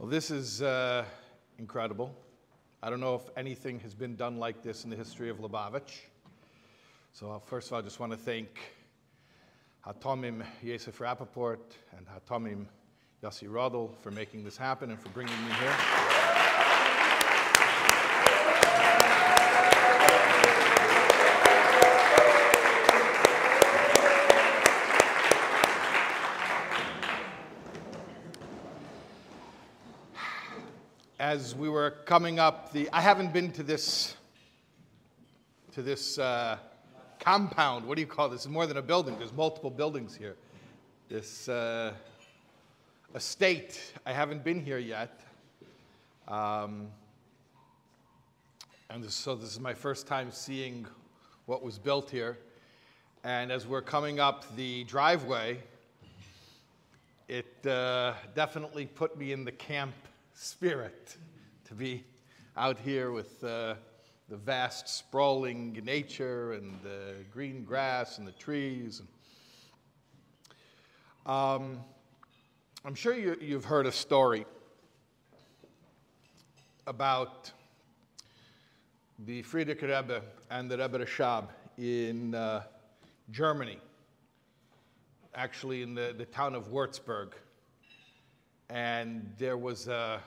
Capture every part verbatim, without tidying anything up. Well, this is uh, incredible. I don't know if anything has been done like this in the history of Lubavitch. So first of all, I just want to thank Hatomim Yassi Rapoport and Hatomim Yassi Rodel for making this happen and for bringing me here. As we were coming up, the I haven't been to this to this uh, compound. What do you call this? It's more than a building. There's multiple buildings here. This uh, estate. I haven't been here yet, um, and so this is my first time seeing what was built here. And as we're coming up the driveway, it uh, definitely put me in the camp spirit to be out here with uh, the vast sprawling nature and the green grass and the trees. And, um, I'm sure you, you've heard a story about the Friedrich Rebbe and the Rebbe Rashab in uh, Germany, actually in the, the town of Wurzburg. And there was a,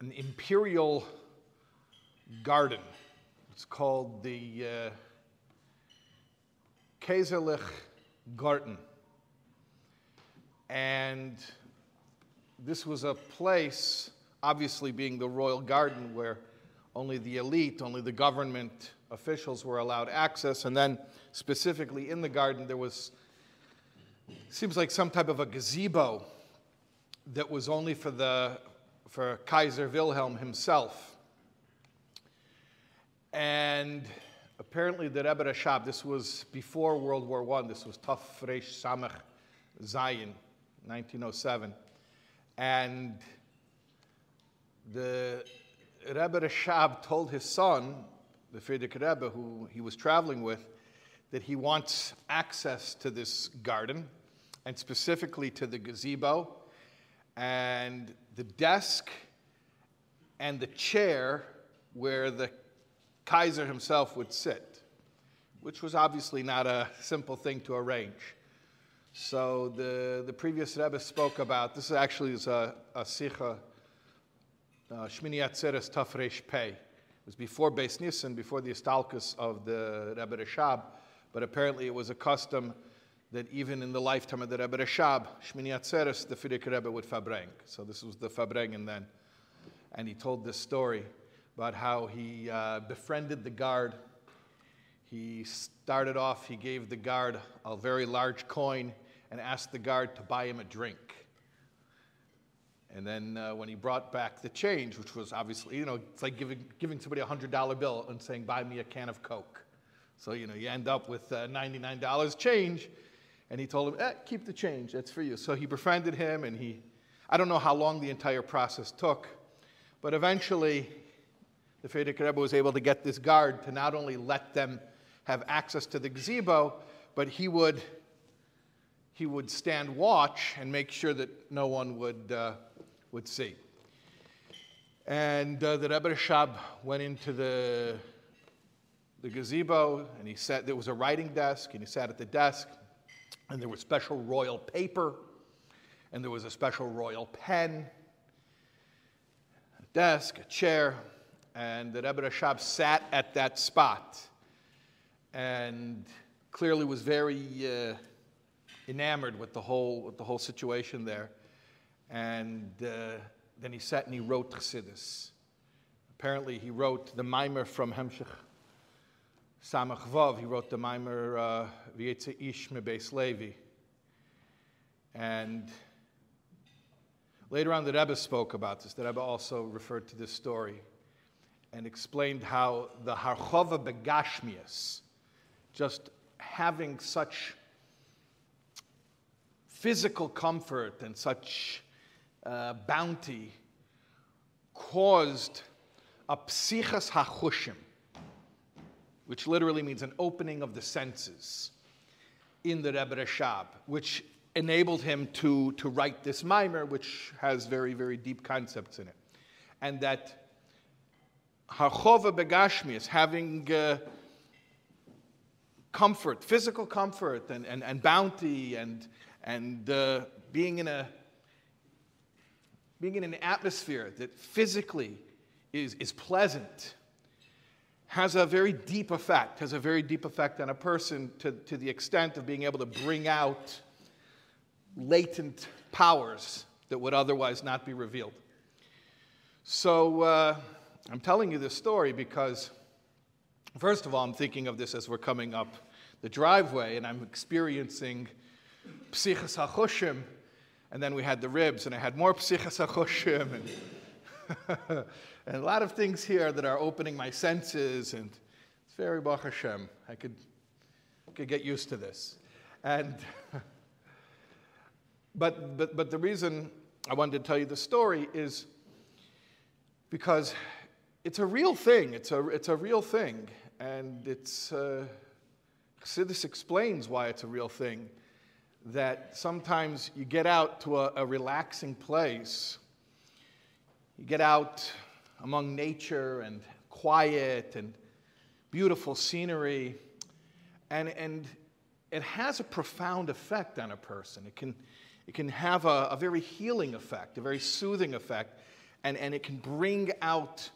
an imperial garden. It's called the uh, Kaiserlich Garten. And this was a place, obviously being the royal garden, where only the elite, only the government officials were allowed access. And then specifically in the garden, there was seems like some type of a gazebo that was only for the for Kaiser Wilhelm himself. And apparently the Rebbe Rashab, this was before World War One, this was Tafresh Pei, nineteen oh seven. And the Rebbe Rashab told his son, the Friedrich Rebbe, who he was traveling with, that he wants access to this garden, and specifically to the gazebo, and the desk, and the chair where the Kaiser himself would sit, which was obviously not a simple thing to arrange. So the, the previous Rebbe spoke about, this actually is a sikha, Shemini Atzeres Tafresh Pei. It was before Beis Nissen, before the Istalkus of the Rebbe Rashab. But apparently it was a custom that even in the lifetime of the Rebbe Rashab, Shemini Atzeres, the Friedrich Rebbe would Fabreng. So this was the Fabrengen then. And he told this story about how he uh, befriended the guard. He started off, he gave the guard a very large coin and asked the guard to buy him a drink. And then uh, when he brought back the change, which was obviously, you know, it's like giving, giving somebody a one hundred dollar bill and saying, buy me a can of Coke. So, you know, you end up with uh, ninety-nine dollars change. And he told him, eh, keep the change, that's for you. So he befriended him, and he, I don't know how long the entire process took, but eventually the Friedrich Rebbe was able to get this guard to not only let them have access to the gazebo, but he would, he would stand watch and make sure that no one would, uh, would see. And uh, the Rebbe Rashab went into the the gazebo, and he sat, there was a writing desk, and he sat at the desk, and there was special royal paper, and there was a special royal pen, a desk, a chair, and the Rebbe Rashab sat at that spot, and clearly was very uh, enamored with the whole, with the whole situation there, and uh, then he sat and he wrote Chassidus. Apparently he wrote the Mimer from Hemshech Samach Vav, he wrote the Mimer V'yetze Ish Mebeis Levi. And later on the Rebbe spoke about this. The Rebbe also referred to this story and explained how the Harchova Begashmias, just having such physical comfort and such uh, bounty, caused a psichas hachushim, which literally means an opening of the senses in the Rebbe Rashab, which enabled him to, to write this Mimer, which has very, very deep concepts in it. And that hachova begashmius, having uh, comfort, physical comfort, and, and, and bounty, and, and uh, being in a being in an atmosphere that physically is, is pleasant, has a very deep effect, has a very deep effect on a person to, to the extent of being able to bring out latent powers that would otherwise not be revealed. So uh, I'm telling you this story because, first of all, I'm thinking of this as we're coming up the driveway, and I'm experiencing psichas hachushim, and then we had the ribs, and I had more psichas hachushim, and, and a lot of things here that are opening my senses, and it's very Baruch Hashem. I could, could get used to this. And But, but, but the reason I wanted to tell you the story is because it's a real thing. It's a, it's a real thing. And it's, uh, Chassidus explains why it's a real thing, that sometimes you get out to a, a relaxing place. You get out among nature and quiet and beautiful scenery, and, and it has a profound effect on a person. It can... It can have a, a very healing effect, a very soothing effect, and, and it can bring out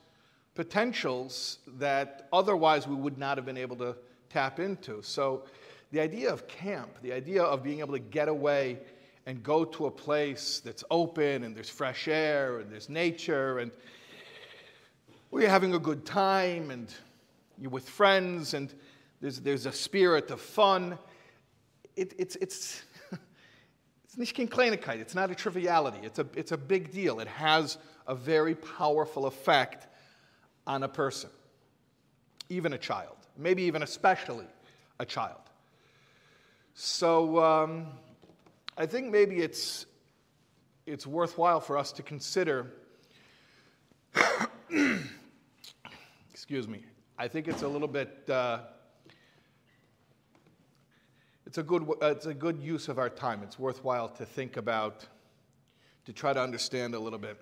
potentials that otherwise we would not have been able to tap into. So the idea of camp, the idea of being able to get away and go to a place that's open and there's fresh air and there's nature and we're having a good time and you're with friends and there's, there's a spirit of fun, it, it's... it's it's not a triviality. It's a, it's a big deal. It has a very powerful effect on a person, even a child, maybe even especially a child. So um, I think maybe it's, it's worthwhile for us to consider, excuse me, I think it's a little bit, uh, It's a good, it's a good use of our time. It's worthwhile to think about, to try to understand a little bit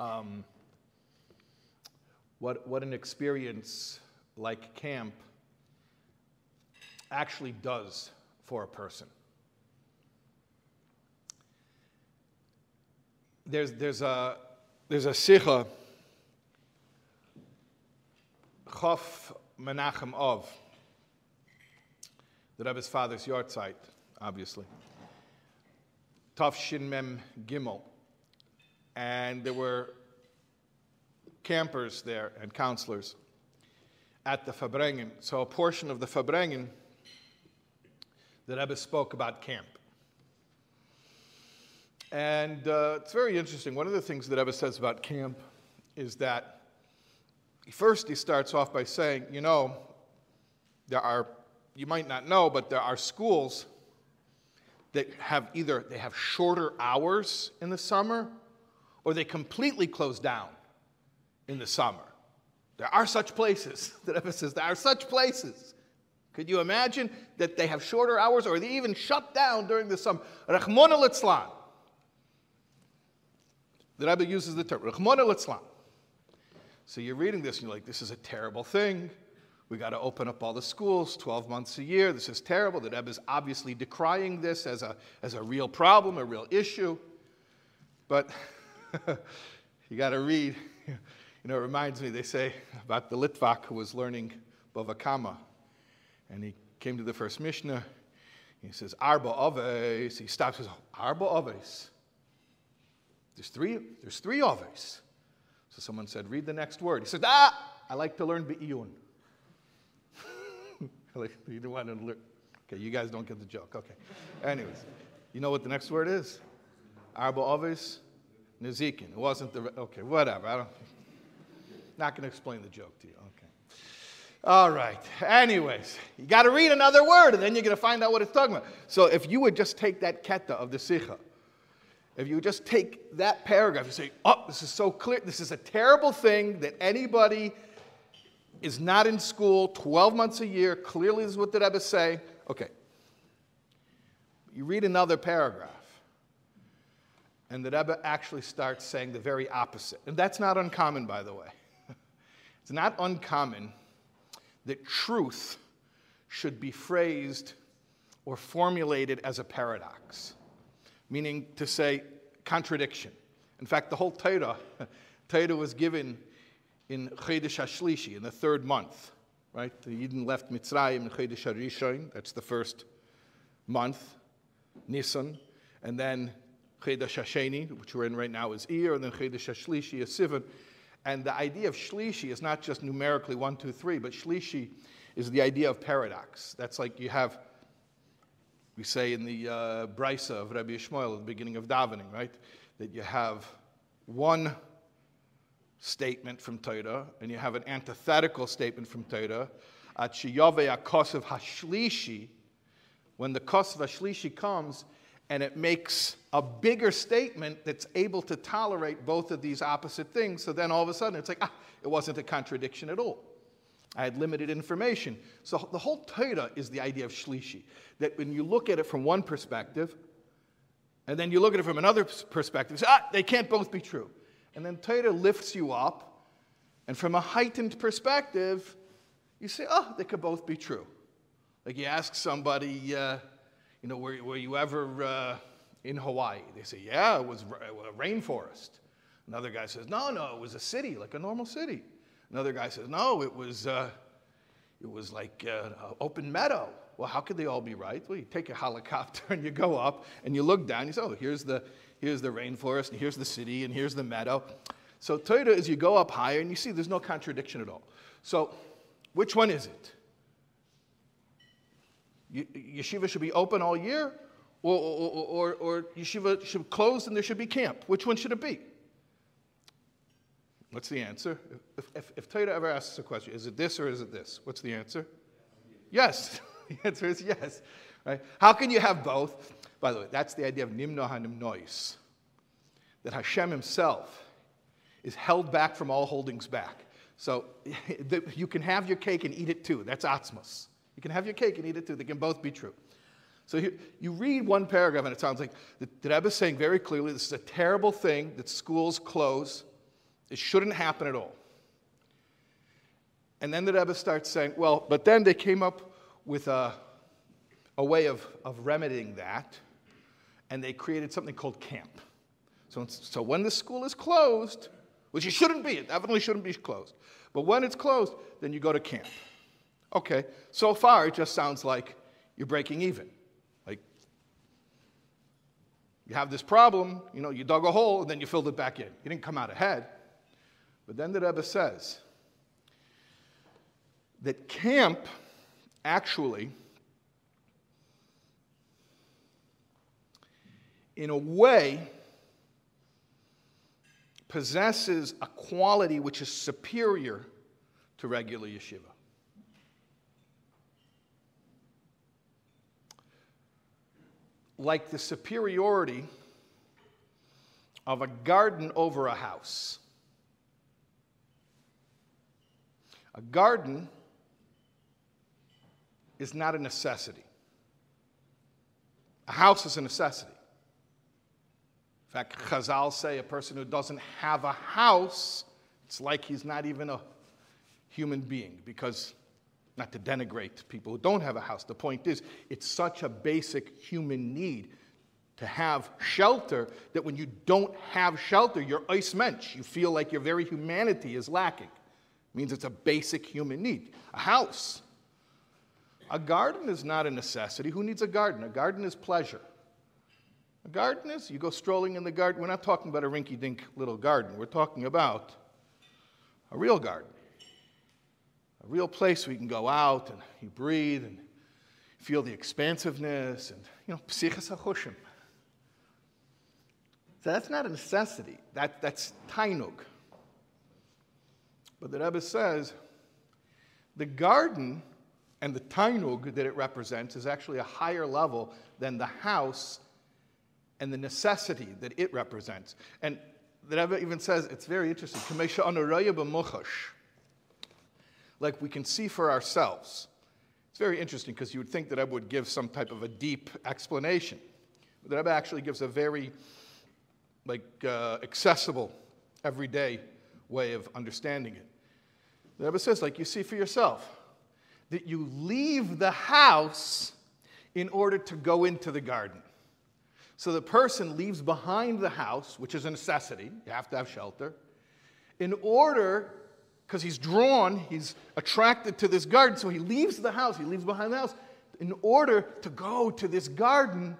um, what, what an experience like camp actually does for a person. There's, there's a, there's a sikha, Chof Menachem Av, the Rebbe's father's yahrzeit, obviously. Tav Shin Mem Gimel. And there were campers there and counselors at the Fabrengen. So a portion of the Fabrengen, the Rebbe spoke about camp. And uh, it's very interesting. One of the things the Rebbe says about camp is that first he starts off by saying, you know, there are... You might not know, but there are schools that have either, they have shorter hours in the summer, or they completely close down in the summer. There are such places. The Rebbe says, there are such places. Could you imagine that they have shorter hours, or they even shut down during the summer? Rachmona litzlan. The Rebbe uses the term, Rachmona litzlan. So you're reading this, and you're like, this is a terrible thing. We got to open up all the schools, twelve months a year. This is terrible. The Rebbe is obviously decrying this as a, as a real problem, a real issue. But you got to read. You know, it reminds me, they say about the Litvak who was learning Bava Kama. And he came to the first Mishnah. He says, Arba Aves. He stops and says, Arba Aves. There's three, there's three Aves. So someone said, read the next word. He said, ah, I like to learn Be'iyun. Like, you don't want to learn. Okay, you guys don't get the joke. Okay. Anyways, you know what the next word is? Arba Oves Nezikin. It wasn't the. Okay, whatever. I don't. Not going to explain the joke to you. Okay. All right. Anyways, you got to read another word, and then you're going to find out what it's talking about. So if you would just take that keta of the sikha, if you would just take that paragraph and say, oh, this is so clear. This is a terrible thing that anybody is not in school twelve months a year. Clearly, this is what the Rebbe is saying. Okay. You read another paragraph, and the Rebbe actually starts saying the very opposite. And that's not uncommon, by the way. It's not uncommon that truth should be phrased or formulated as a paradox, meaning to say contradiction. In fact, the whole Torah, Torah was given in Chodesh Shlishi, in the third month, right? The Yidden left Mitzrayim in Chodesh Rishon, that's the first month, Nisan, and then Chodesh Hasheni, which we're in right now, is Iyar, and then Chodesh Shlishi is Sivan. And the idea of Shlishi is not just numerically one, two, three, but Shlishi is the idea of paradox. That's like you have, we say in the uh, Brisa of Rabbi Yishmael at the beginning of Davening, right? That you have one statement from Torah, and you have an antithetical statement from Torah, at Shiyovei HaKosev HaShlishi, when the Kosev HaShlishi comes, and it makes a bigger statement that's able to tolerate both of these opposite things. So then all of a sudden it's like, ah, it wasn't a contradiction at all. I had limited information. So the whole Torah is the idea of Shlishi, that when you look at it from one perspective, and then you look at it from another perspective, you say, ah, they can't both be true. And then Torah lifts you up, and from a heightened perspective, you say, oh, they could both be true. Like you ask somebody, uh, you know, were, were you ever uh, in Hawaii? They say, yeah, it was a rainforest. Another guy says, no, no, it was a city, like a normal city. Another guy says, no, it was, uh, it was like uh, open meadow. Well, how could they all be right? Well, you take a helicopter and you go up and you look down. You say, oh, here's the, here's the rainforest, and here's the city, and here's the meadow. So Torah is you go up higher and you see there's no contradiction at all. So which one is it? Yeshiva should be open all year, or, or, or, or yeshiva should close and there should be camp. Which one should it be? What's the answer? If, if, if Torah ever asks a question, is it this or is it this? What's the answer? Yes. The answer is yes. Right? How can you have both? By the way, that's the idea of nimno hanimnois, that Hashem himself is held back from all holdings back. So you can have your cake and eat it too. That's atzmos. You can have your cake and eat it too. They can both be true. So here, you read one paragraph and it sounds like the, the Rebbe is saying very clearly this is a terrible thing that schools close. It shouldn't happen at all. And then the Rebbe starts saying, well, but then they came up with a, a way of, of remedying that, and they created something called camp. So, so when the school is closed, which it shouldn't be, it definitely shouldn't be closed, but when it's closed, then you go to camp. Okay, so far it just sounds like you're breaking even. Like, you have this problem, you know, you dug a hole, and then you filled it back in. You didn't come out ahead. But then the Rebbe says that camp actually, in a way, possesses a quality which is superior to regular yeshiva. Like the superiority of a garden over a house. A garden is not a necessity. A house is a necessity. In fact, Chazal say a person who doesn't have a house, it's like he's not even a human being, because, not to denigrate people who don't have a house, the point is it's such a basic human need to have shelter that when you don't have shelter, you're eis mensch. You feel like your very humanity is lacking. It means it's a basic human need. A house. A garden is not a necessity. Who needs a garden? A garden is pleasure. A garden is, you go strolling in the garden. We're not talking about a rinky-dink little garden. We're talking about a real garden. A real place where you can go out and you breathe and feel the expansiveness and, you know, psichas hachushim. So that's not a necessity. That, that's Tainug. But the Rebbe says the garden and the Tainug that it represents is actually a higher level than the house and the necessity that it represents. And the Rebbe even says, it's very interesting, like we can see for ourselves. It's very interesting because you would think that I would give some type of a deep explanation. The Rebbe actually gives a very like, uh, accessible, everyday way of understanding it. The Rebbe says, like, you see for yourself, that you leave the house in order to go into the garden. So the person leaves behind the house, which is a necessity, you have to have shelter, in order, because he's drawn, he's attracted to this garden, so he leaves the house, he leaves behind the house, in order to go to this garden,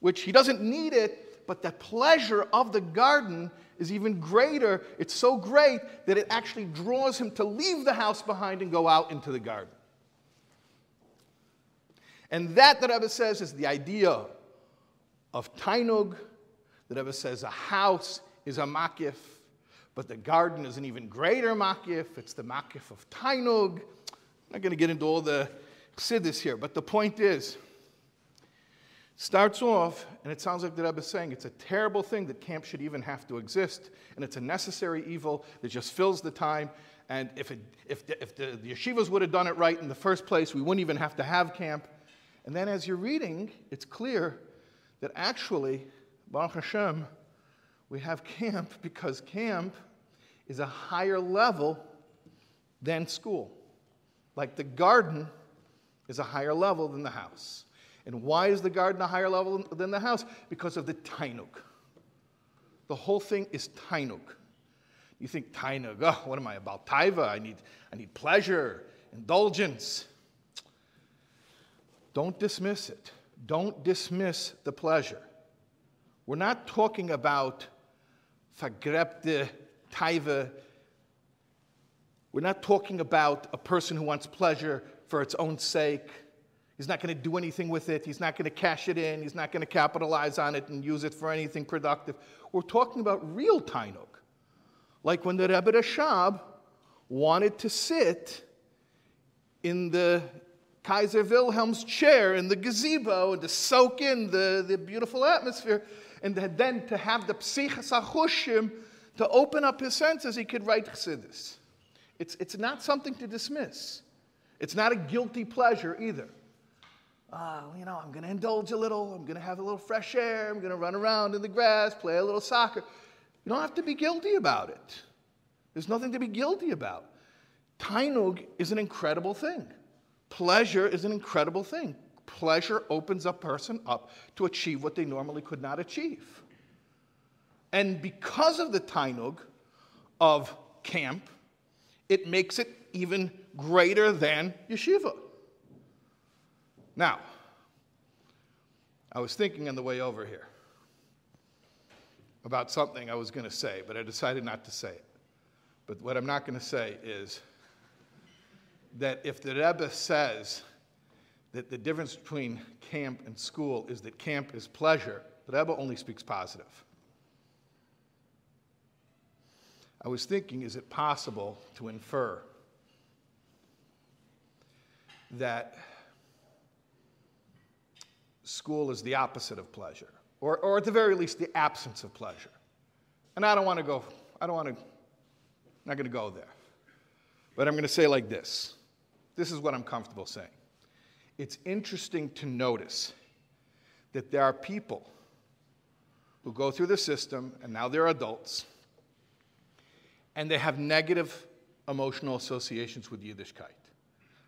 which he doesn't need it, but the pleasure of the garden is even greater. It's so great that it actually draws him to leave the house behind and go out into the garden. And that, the Rebbe says, is the idea of Tainug. The Rebbe says a house is a makif, but the garden is an even greater makif. It's the makif of Tainug. I'm not going to get into all the chassidus here, but the point is, starts off, and it sounds like the Rebbe is saying it's a terrible thing that camp should even have to exist, and it's a necessary evil that just fills the time. And if, it, if, the, if the, the yeshivas would have done it right in the first place, we wouldn't even have to have camp. And then as you're reading, it's clear that actually, Baruch Hashem, we have camp because camp is a higher level than school. Like the garden is a higher level than the house. And why is the garden a higher level than the house? Because of the Tainuk. The whole thing is Tainuk. You think Tainug, oh, what am I about? Taiva, I need, I need pleasure, indulgence. Don't dismiss it. Don't dismiss the pleasure. We're not talking about fagrepte taiva. We're not talking about a person who wants pleasure for its own sake. He's not going to do anything with it. He's not going to cash it in. He's not going to capitalize on it and use it for anything productive. We're talking about real Tainug. Like when the Rebbe Rashab wanted to sit in the Kaiser Wilhelm's chair in the gazebo and to soak in the, the beautiful atmosphere, and then to have the psichas hachushim to open up his senses, he could write chassidus. It's, it's not something to dismiss. It's not a guilty pleasure either. Uh, you know, I'm going to indulge a little. I'm going to have a little fresh air. I'm going to run around in the grass, play a little soccer. You don't have to be guilty about it. There's nothing to be guilty about. Tainug is an incredible thing. Pleasure is an incredible thing. Pleasure opens a person up to achieve what they normally could not achieve. And because of the Tainug of camp, it makes it even greater than yeshiva. Now, I was thinking on the way over here about something I was going to say, but I decided not to say it. But what I'm not going to say is that if the Rebbe says that the difference between camp and school is that camp is pleasure, the Rebbe only speaks positive. I was thinking, is it possible to infer that school is the opposite of pleasure? Or, or at the very least, the absence of pleasure. And I don't want to go, I don't want to, I'm not going to go there. But I'm going to say like this. This is what I'm comfortable saying. It's interesting to notice that there are people who go through the system, and now they're adults, and they have negative emotional associations with Yiddishkeit.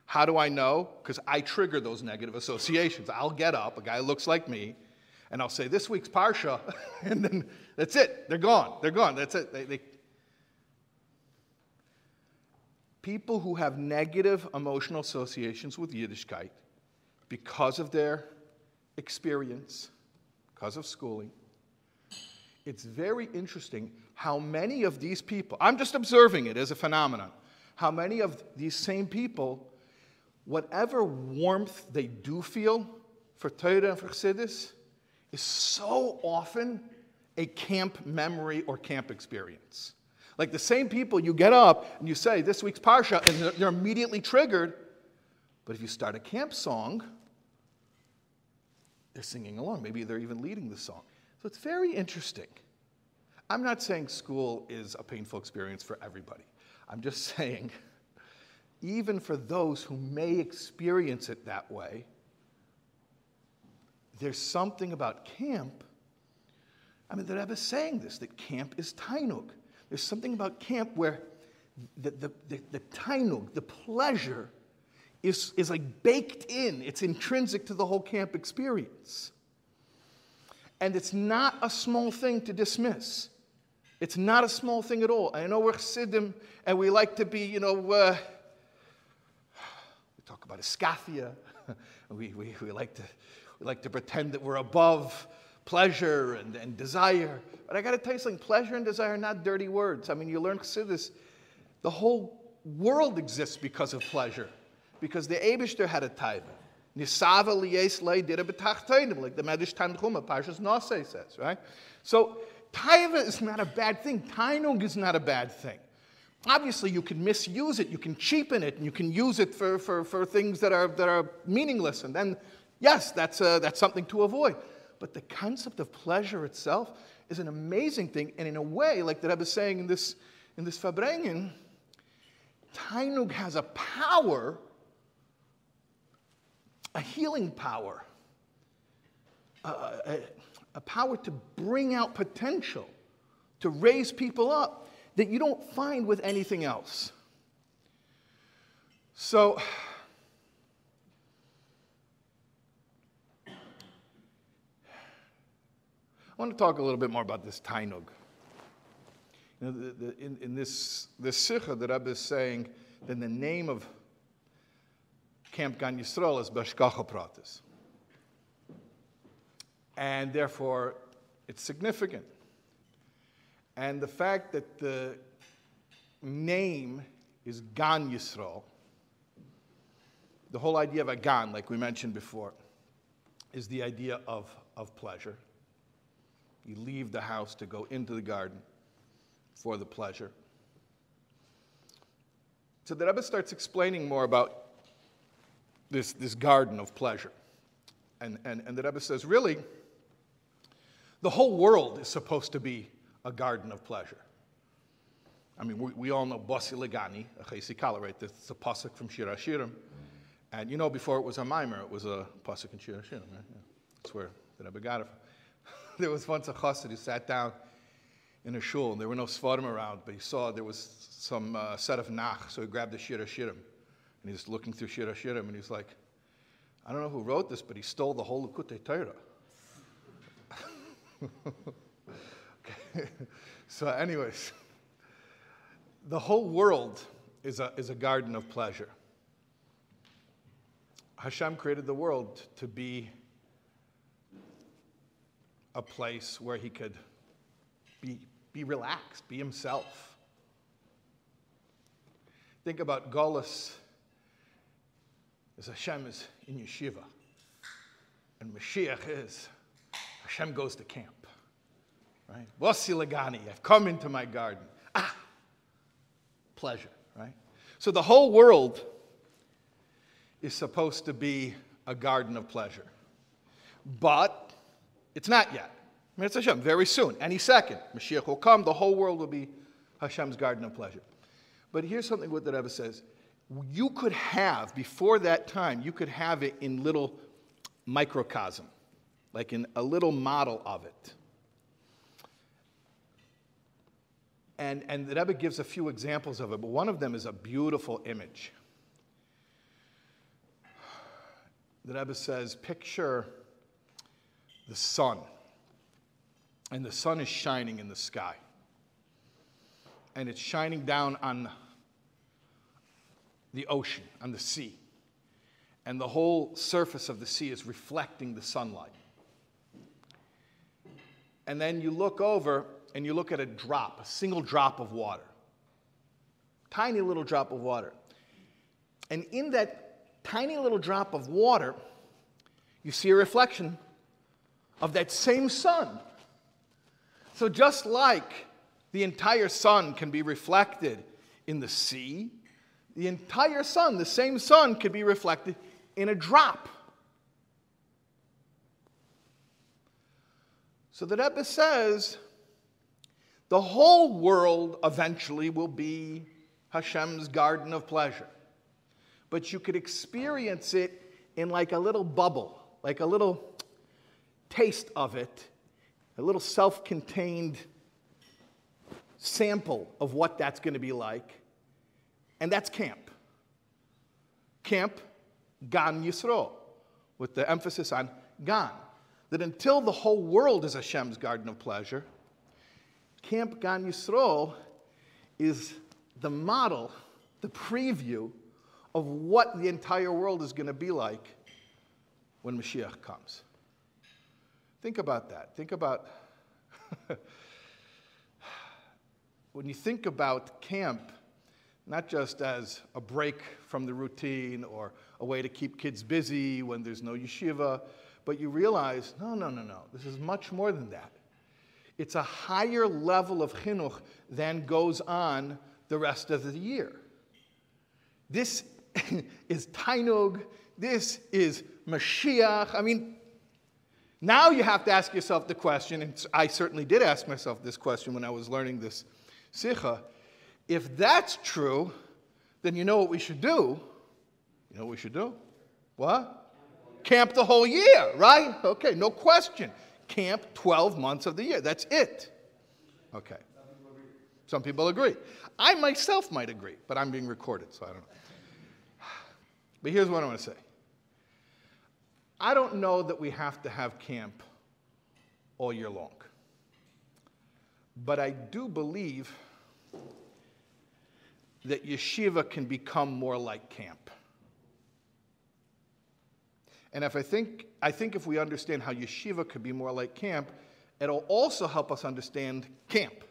How do I know? Because I trigger those negative associations. I'll get up, a guy looks like me, and I'll say, this week's Parsha, and then that's it. They're gone. They're gone. That's it. They, they... People who have negative emotional associations with Yiddishkeit because of their experience, because of schooling, it's very interesting how many of these people, I'm just observing it as a phenomenon, how many of these same people, whatever warmth they do feel for Torah and for Chassidus, is so often a camp memory or camp experience. Like the same people, you get up and you say, this week's Parsha, and they're, they're immediately triggered. But if you start a camp song, they're singing along. Maybe they're even leading the song. So it's very interesting. I'm not saying school is a painful experience for everybody. I'm just saying even for those who may experience it that way, there's something about camp. I mean, the Rebbe is saying this, that camp is Tainug. There's something about camp where the, the, the, the Tainug, the pleasure, is, is like baked in. It's intrinsic to the whole camp experience. And it's not a small thing to dismiss. It's not a small thing at all. I know we're Chassidim, and we like to be, you know, uh, we talk about Iskathia. we, we, we, like to, we like to pretend that we're above pleasure and, and desire. But I got to tell you something, pleasure and desire are not dirty words. I mean, you learn Chassidus, the whole world exists because of pleasure, because the Eibishter had a taiva. Nisava liyes lei dira b'tachtonim, like the Medrash Tanchuma, Parshas Noseh says, right? So, taiva is not a bad thing. Tainug is not a bad thing. Obviously, you can misuse it, you can cheapen it, and you can use it for, for, for things that are, that are meaningless. And then, yes, that's, uh, that's something to avoid. But the concept of pleasure itself is an amazing thing. And in a way, like the Rebbe is saying in this, in this Fabrengen, Tainug has a power, a healing power, uh, a, a power to bring out potential, to raise people up, that you don't find with anything else. So, I want to talk a little bit more about this Tainug. You know, the, the, in, in this, this sikha that Rebbe is saying, then the name of Camp Gan Yisroel is Bashkacha Pratis. And therefore, it's significant. And the fact that the name is Gan Yisroel, the whole idea of a Gan, like we mentioned before, is the idea of, of pleasure. You leave the house to go into the garden for the pleasure. So the Rebbe starts explaining more about this, this garden of pleasure. And, and, and the Rebbe says, really, the whole world is supposed to be a garden of pleasure. I mean, we, we all know Bossi Legani, a Chesikala, right? It's a pasuk from Shir HaShirim. And you know, before it was a Mimer, it was a pasuk in Shir HaShirim, right? Yeah. That's where the Rebbe got it from. There was once a chassid who sat down in a shul, and there were no Sfarim around, but he saw there was some uh, set of Nach, so he grabbed the Shir HaShirim. And he's looking through Shir HaShirim, and he's like, I don't know who wrote this, but he stole the whole Likutei Torah. Okay. So anyways, the whole world is a, is a garden of pleasure. Hashem created the world to be a place where he could be, be relaxed, be himself. Think about Golus. As Hashem is in yeshiva, and Mashiach is, Hashem goes to camp, right? Vossi Lagani, I've come into my garden. Ah, pleasure, right? So the whole world is supposed to be a garden of pleasure, but it's not yet. I mean, it's Hashem, very soon, any second, Mashiach will come, the whole world will be Hashem's garden of pleasure. But here's something that the Rebbe says. You could have, before that time, you could have it in little microcosm, like in a little model of it. And, and the Rebbe gives a few examples of it, but one of them is a beautiful image. The Rebbe says, picture the sun, and the sun is shining in the sky, and it's shining down on the ocean, on the sea, and the whole surface of the sea is reflecting the sunlight. And then you look over and you look at a drop, a single drop of water, tiny little drop of water. And in that tiny little drop of water, you see a reflection of that same sun. So just like the entire sun can be reflected in the sea, the entire sun, the same sun, could be reflected in a drop. So the Rebbe says, the whole world eventually will be Hashem's garden of pleasure. but you could experience it in like a little bubble, like a little taste of it, a little self-contained sample of what that's going to be like. And that's camp. Camp Gan Yisroel, with the emphasis on Gan. That until the whole world is Hashem's garden of pleasure, Camp Gan Yisroel is the model, the preview of what the entire world is going to be like when Mashiach comes. Think about that. Think about when you think about camp, not just as a break from the routine or a way to keep kids busy when there's no yeshiva, but you realize, no, no, no, no, this is much more than that. It's a higher level of chinuch than goes on the rest of the year. This is Tainug. This is Mashiach. I mean, now you have to ask yourself the question, and I certainly did ask myself this question when I was learning this sikha. If that's true, then you know what we should do. You know what we should do? What? Camp the whole year, right? Okay, no question. Camp twelve months of the year. That's it. Okay. Some people agree. I myself might agree, but I'm being recorded, so I don't know. But here's what I want to say. I don't know that we have to have camp all year long. But I do believe that yeshiva can become more like camp. And if I think, I think if we understand how yeshiva could be more like camp, it'll also help us understand camp.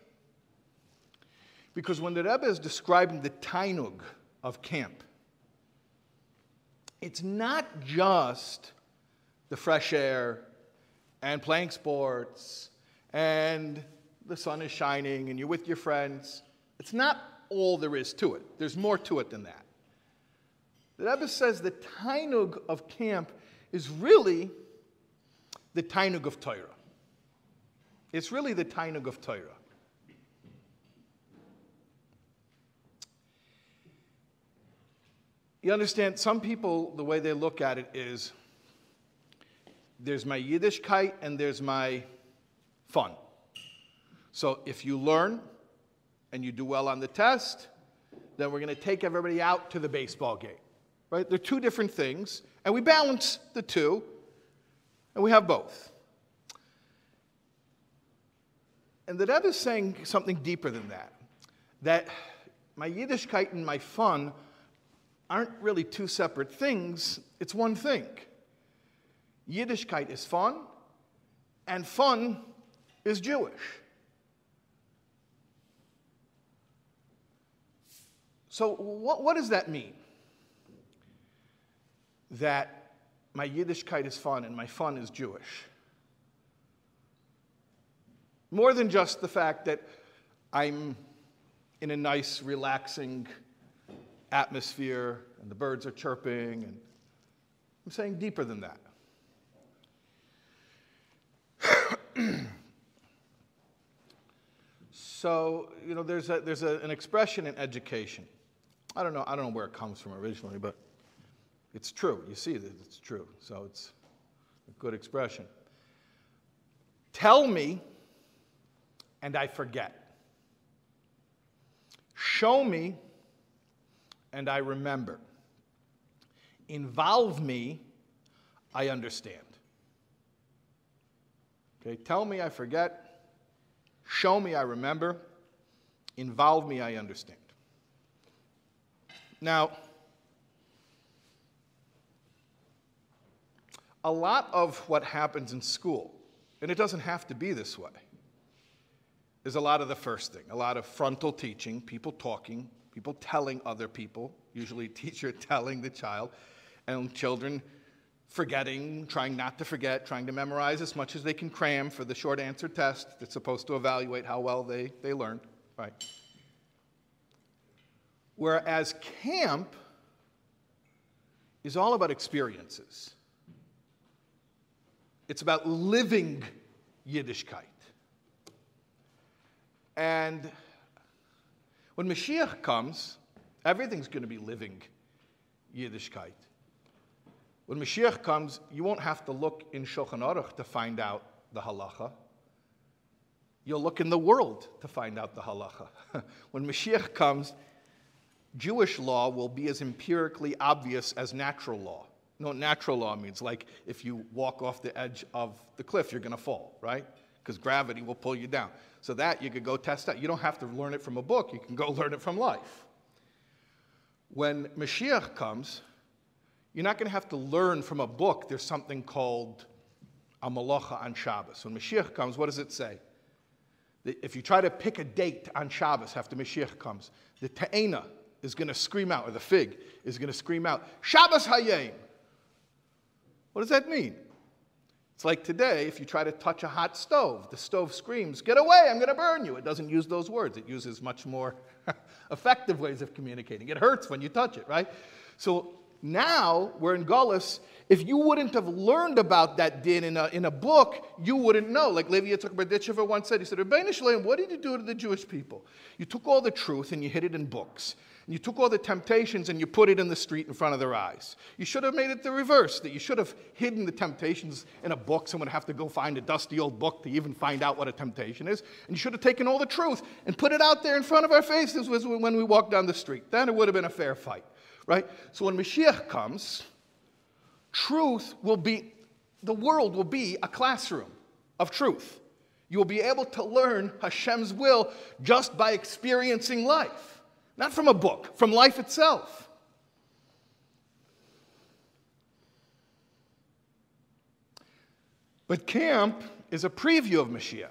Because when the Rebbe is describing the Tainug of camp, it's not just the fresh air and playing sports and the sun is shining and you're with your friends. It's not all there is to it. There's more to it than that. The Rebbe says the Tainug of camp is really the Tainug of Torah. It's really the Tainug of Torah. You understand, some people, the way they look at it is, there's my Yiddishkeit and there's my fun. So if you learn and you do well on the test, then we're going to take everybody out to the baseball game. Right? They're two different things, and we balance the two, and we have both. And the Rebbe is saying something deeper than that, that my Yiddishkeit and my fun aren't really two separate things, it's one thing. Yiddishkeit is fun, and fun is Jewish. So what, what does that mean? That my Yiddishkeit is fun and my fun is Jewish. More than just the fact that I'm in a nice, relaxing atmosphere and the birds are chirping, and I'm saying deeper than that. So, you know, there's a, there's a, an expression in education. I don't know, I don't know where it comes from originally, but it's true. You see that it's true. So it's a good expression. Tell me, and I forget. Show me, and I remember. Involve me, I understand. Okay, tell me, I forget. Show me, I remember. Involve me, I understand. Now, a lot of what happens in school, and it doesn't have to be this way, is a lot of the first thing, a lot of frontal teaching, people talking, people telling other people, usually teacher telling the child, and children forgetting, trying not to forget, trying to memorize as much as they can cram for the short answer test that's supposed to evaluate how well they, they learned, right? Whereas camp is all about experiences. It's about living Yiddishkeit. And when Mashiach comes, everything's going to be living Yiddishkeit. When Mashiach comes, you won't have to look in Shulchan Aruch to find out the halacha. You'll look in the world to find out the halacha. When Mashiach comes, Jewish law will be as empirically obvious as natural law. No, natural law means like if you walk off the edge of the cliff, you're going to fall, right? Because gravity will pull you down. So that you could go test out. You don't have to learn it from a book. You can go learn it from life. When Mashiach comes, you're not going to have to learn from a book. There's something called a malacha on Shabbos. When Mashiach comes, what does it say? If you try to pick a date on Shabbos after Mashiach comes, the ta'ena is going to scream out, or the fig is going to scream out, Shabbos hayem. What does that mean? It's like today, if you try to touch a hot stove, the stove screams, get away, I'm going to burn you. It doesn't use those words. It uses much more effective ways of communicating. It hurts when you touch it, right? So now we're in Gullus. If you wouldn't have learned about that din in a, in a book, you wouldn't know. Like Levi Yitzchak Bar Ditchever once said, he said, Rebbeinu Shleim, what did you do to the Jewish people? You took all the truth and you hid it in books. You took all the temptations and you put it in the street in front of their eyes. You should have made it the reverse, that you should have hidden the temptations in a book. Someone would have to go find a dusty old book to even find out what a temptation is. And you should have taken all the truth and put it out there in front of our faces when we walk down the street. Then it would have been a fair fight, right? So when Mashiach comes, truth will be, the world will be a classroom of truth. You will be able to learn Hashem's will just by experiencing life. Not from a book, from life itself. But camp is a preview of Mashiach.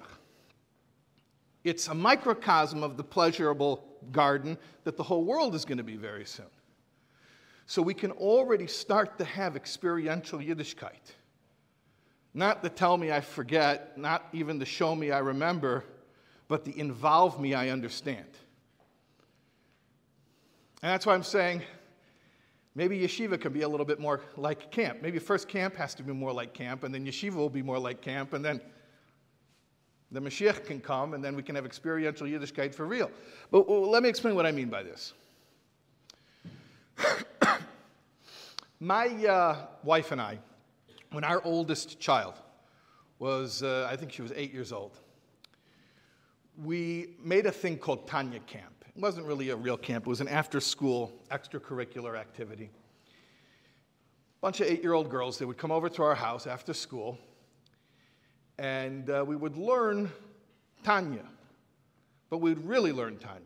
It's a microcosm of the pleasurable garden that the whole world is going to be very soon. So we can already start to have experiential Yiddishkeit. Not the tell me I forget, not even the show me I remember, but the involve me I understand. And that's why I'm saying maybe yeshiva can be a little bit more like camp. Maybe first camp has to be more like camp, and then yeshiva will be more like camp, and then the Mashiach can come, and then we can have experiential Yiddishkeit for real. But let me explain what I mean by this. My uh, wife and I, when our oldest child was, uh, I think she was eight years old, we made a thing called Tanya Camp. It wasn't really a real camp. It was an after-school extracurricular activity. A bunch of eight-year-old girls, they would come over to our house after school, and uh, we would learn Tanya, but we'd really learn Tanya.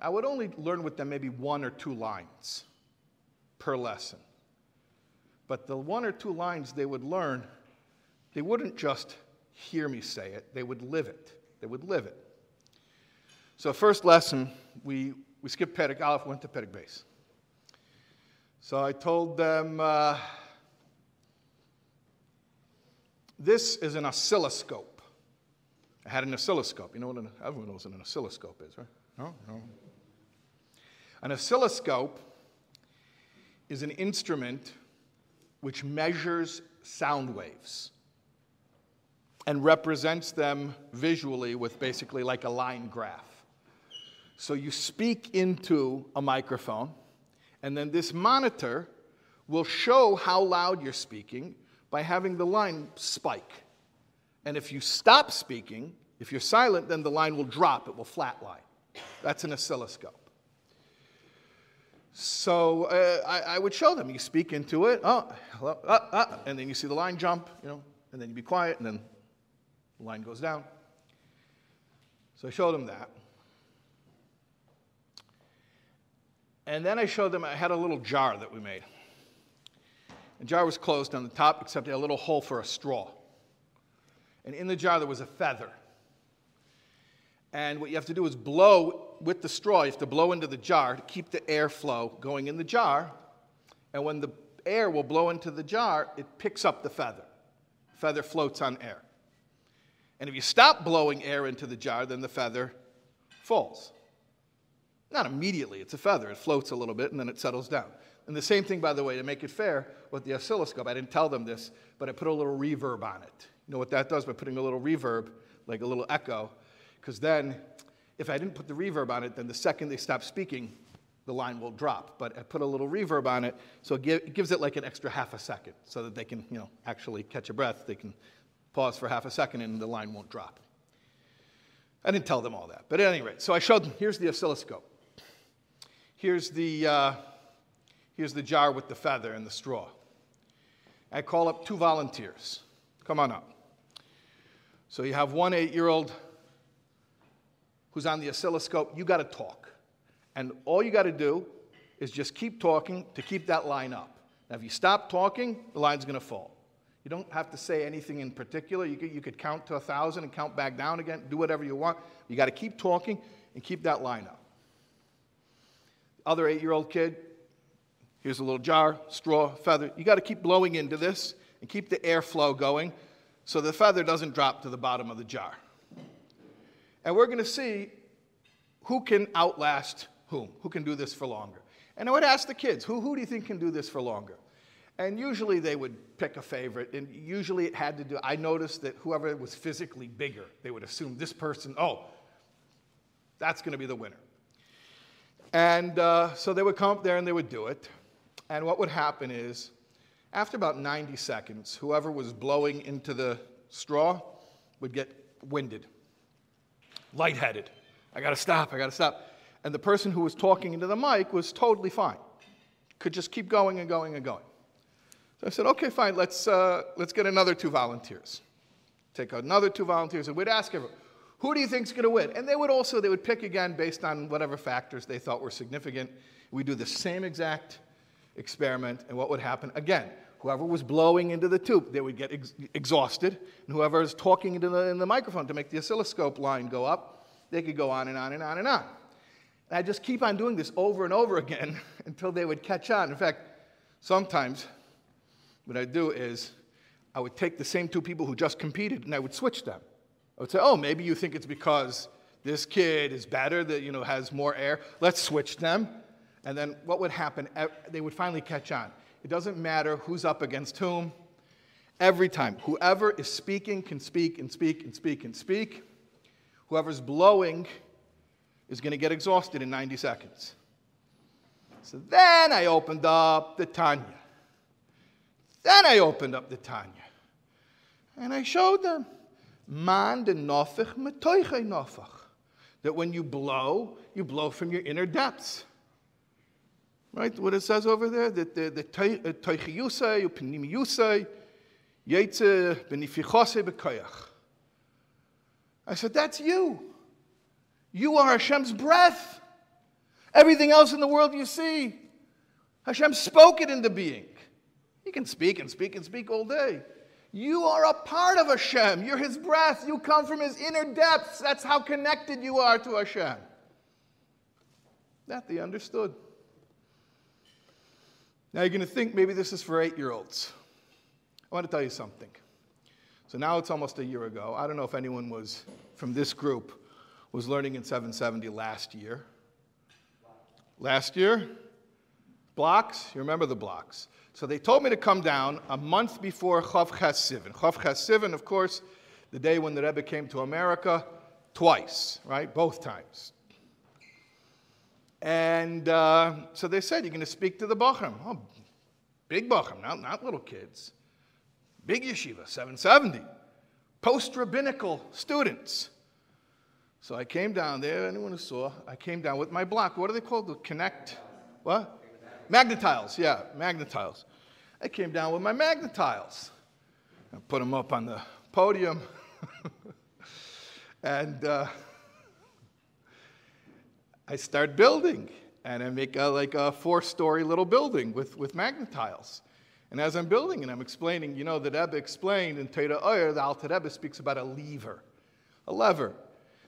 I would only learn with them maybe one or two lines per lesson. But the one or two lines they would learn, they wouldn't just hear me say it. They would live it. They would live it. So first lesson, we, we skipped Perek Aleph, went to Perek Beis. So I told them, uh, this is an oscilloscope. I had an oscilloscope. You know what an, everyone knows what an oscilloscope is, right? No, no. An oscilloscope is an instrument which measures sound waves and represents them visually with basically like a line graph. So you speak into a microphone, and then this monitor will show how loud you're speaking by having the line spike. And if you stop speaking, if you're silent, then the line will drop. It will flatline. That's an oscilloscope. So uh, I, I would show them. You speak into it, oh, hello, uh, uh, and then you see the line jump, you know, and then you be quiet, and then the line goes down. So I showed them that. And then I showed them, I had a little jar that we made. The jar was closed on the top, except it had a little hole for a straw. And in the jar, there was a feather. And what you have to do is blow with the straw. You have to blow into the jar to keep the airflow going in the jar. And when the air will blow into the jar, it picks up the feather. The feather floats on air. And if you stop blowing air into the jar, then the feather falls. Not immediately, it's a feather. It floats a little bit, and then it settles down. And the same thing, by the way, to make it fair, with the oscilloscope. I didn't tell them this, but I put a little reverb on it. You know what that does by putting a little reverb, like a little echo? Because then, if I didn't put the reverb on it, then the second they stop speaking, the line will drop, but I put a little reverb on it, so it, give, it gives it like an extra half a second so that they can, you know, actually catch a breath. They can pause for half a second and the line won't drop. I didn't tell them all that, but at any rate, so I showed them, here's the oscilloscope. Here's the, uh, here's the jar with the feather and the straw. I call up two volunteers. Come on up. So you have one eight-year-old who's on the oscilloscope. You got to talk. And all you got to do is just keep talking to keep that line up. Now, if you stop talking, the line's going to fall. You don't have to say anything in particular. You could, you could count to a thousand and count back down again, do whatever you want. You got to keep talking and keep that line up. The other eight-year-old kid, here's a little jar, straw, feather. You got to keep blowing into this and keep the airflow going so the feather doesn't drop to the bottom of the jar. And we're going to see who can outlast whom, who can do this for longer. And I would ask the kids, who, who do you think can do this for longer? And usually they would pick a favorite, and usually it had to do, I noticed that whoever was physically bigger, they would assume this person, oh, that's going to be the winner. And uh, so they would come up there and they would do it. And what would happen is, after about ninety seconds, whoever was blowing into the straw would get winded, lightheaded. I got to stop, I got to stop. And the person who was talking into the mic was totally fine. Could just keep going and going and going. So I said, okay, fine, let's, uh, let's get another two volunteers. Take another two volunteers, and we'd ask everyone, who do you think's going to win? And they would also, they would pick again based on whatever factors they thought were significant. We'd do the same exact experiment, and what would happen again? Whoever was blowing into the tube, they would get ex exhausted, and whoever is talking into the, in the microphone to make the oscilloscope line go up, they could go on and on and on and on. And I just keep on doing this over and over again until they would catch on. In fact, sometimes what I do is I would take the same two people who just competed and I would switch them. I would say, oh, maybe you think it's because this kid is better, that, you know, has more air. Let's switch them. And then what would happen? They would finally catch on. It doesn't matter who's up against whom. Every time, whoever is speaking can speak and speak and speak and speak. Whoever's blowing is going to get exhausted in ninety seconds. So then I opened up the Tanya. Then I opened up the Tanya. And I showed them, man de nafach metoiche nafach, that when you blow, you blow from your inner depths. Right? What it says over there, that the toiche yusei, upenim yusei, yetze benifichose bekoyach. I said, that's you. You are Hashem's breath. Everything else in the world you see, Hashem spoke it into being. You can speak and speak and speak all day. You are a part of Hashem. You're His breath. You come from His inner depths. That's how connected you are to Hashem. That they understood. Now you're going to think maybe this is for eight-year-olds. I want to tell you something. So now it's almost a year ago. I don't know if anyone was from this group was learning in seven seventy last year. Last year? Blocks? You remember the blocks. So they told me to come down a month before Chav Ches Sivan. Chav Ches Sivan, of course, the day when the Rebbe came to America twice, right? Both times. And uh, so they said, you're going to speak to the Bochum. Oh, big Bochum, not, not little kids. Big yeshiva, seven seventy. Post-rabbinical students. So I came down there, anyone who saw, I came down with my block. What are they called? The connect, what? Magnetiles, yeah, magnetiles. I came down with my magnetiles. I put them up on the podium. And uh, I start building. And I make a, like a four-story little building with, with magnetiles. And as I'm building and I'm explaining, you know, the Rebbe explained in Torah Oyer, the Alter Rebbe speaks about a lever, a lever.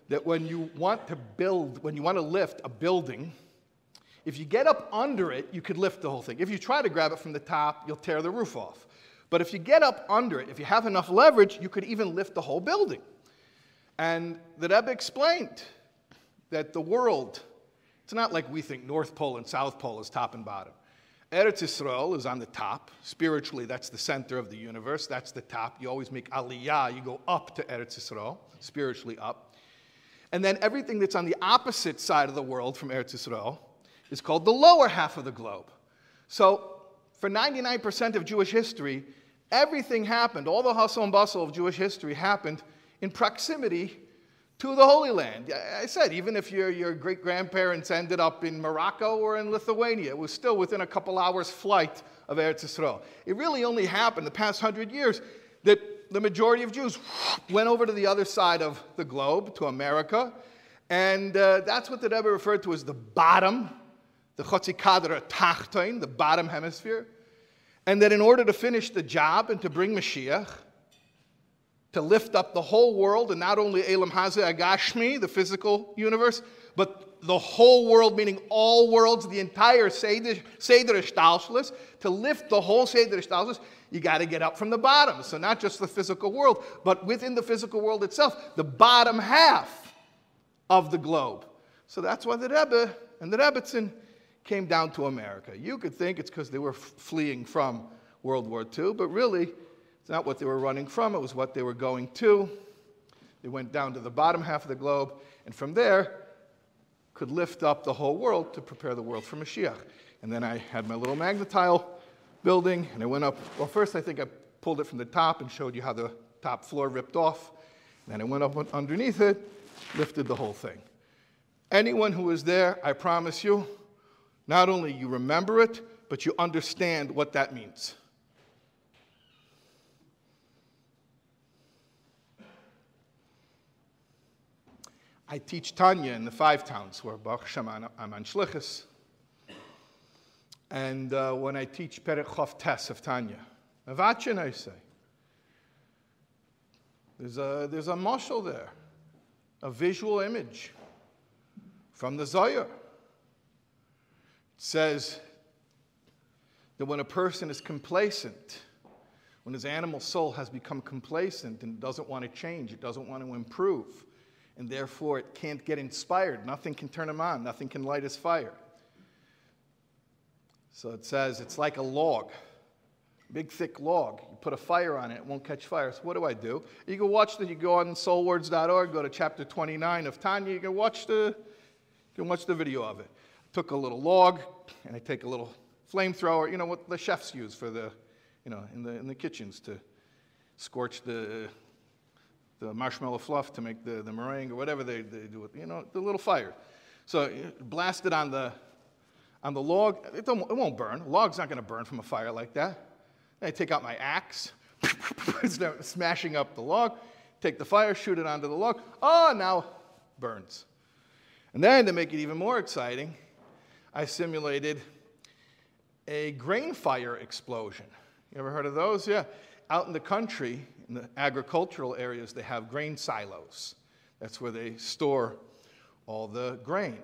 That when you want to build, when you want to lift a building, if you get up under it, you could lift the whole thing. If you try to grab it from the top, you'll tear the roof off. But if you get up under it, if you have enough leverage, you could even lift the whole building. And the Rebbe explained that the world, it's not like we think North Pole and South Pole is top and bottom. Eretz Yisrael is on the top. Spiritually, that's the center of the universe. That's the top. You always make aliyah. You go up to Eretz Yisrael, spiritually up. And then everything that's on the opposite side of the world from Eretz Yisrael is called the lower half of the globe. So for ninety-nine percent of Jewish history, everything happened, all the hustle and bustle of Jewish history happened in proximity to the Holy Land. I said, even if your, your great-grandparents ended up in Morocco or in Lithuania, it was still within a couple hours' flight of Eretz Yisrael. It really only happened the past hundred years that the majority of Jews went over to the other side of the globe, to America, and uh, that's what the Rebbe referred to as the bottom, the Chotzi Kadra Tachton, the bottom hemisphere, and that in order to finish the job and to bring Mashiach, to lift up the whole world, and not only Elam Hazeh Agashmi, the physical universe, but the whole world, meaning all worlds, the entire Seder Shtalshlis, to lift the whole Seder Shtalshlis, you got to get up from the bottom. So not just the physical world, but within the physical world itself, the bottom half of the globe. So that's why the Rebbe and the Rebbetzin came down to America. You could think it's because they were fleeing from World War Two, but really, it's not what they were running from, it was what they were going to. They went down to the bottom half of the globe, and from there, could lift up the whole world to prepare the world for Mashiach. And then I had my little magnetile building, and I went up, well first I think I pulled it from the top and showed you how the top floor ripped off, and then I went up underneath it, lifted the whole thing. Anyone who was there, I promise you, not only you remember it, but you understand what that means. I teach Tanya in the Five Towns, where Baruch Hashem I'm on Shlichus. And uh, when I teach Perek Chof Tes of Tanya, Avachin I say. There's a, there's a marshal there, a visual image from the Zohar. It says that when a person is complacent, when his animal soul has become complacent and doesn't want to change, it doesn't want to improve, and therefore it can't get inspired. Nothing can turn him on. Nothing can light his fire. So it says it's like a log, big thick log. You put a fire on it, it won't catch fire. So what do I do? You can watch that. You go on soul words dot org, go to chapter twenty-nine of Tanya. You can watch the, you can watch the video of it. I took a little log and I take a little flamethrower. You know what the chefs use for the, you know, in the in the kitchens to scorch the. the marshmallow fluff to make the, the meringue or whatever they, they do with, you know, the little fire. So blast it on the, on the log. It, don't, it won't burn. A log's not going to burn from a fire like that. And I take out my axe, start smashing up the log, take the fire, shoot it onto the log. Oh, now it burns. And then to make it even more exciting, I simulated a grain fire explosion. You ever heard of those? Yeah. Out in the country, in the agricultural areas, they have grain silos. That's where they store all the grain.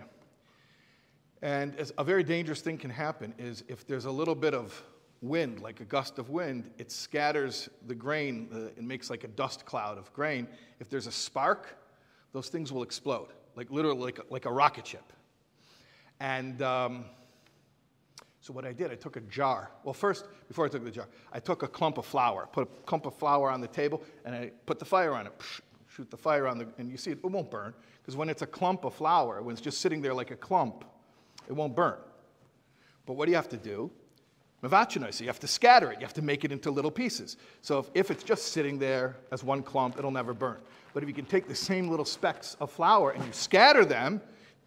And as a very dangerous thing can happen is if there's a little bit of wind, like a gust of wind, it scatters the grain. Uh, it makes like a dust cloud of grain. If there's a spark, those things will explode, like literally like a, like a rocket ship. And um, so what I did, I took a jar. Well, first, before I took the jar, I took a clump of flour, put a clump of flour on the table, and I put the fire on it. Shoot the fire on the, and you see it, it won't burn, because when it's a clump of flour, when it's just sitting there like a clump, it won't burn. But what do you have to do? Mavachinoi, so you have to scatter it. You have to make it into little pieces. So if, if it's just sitting there as one clump, it'll never burn. But if you can take the same little specks of flour and you scatter them,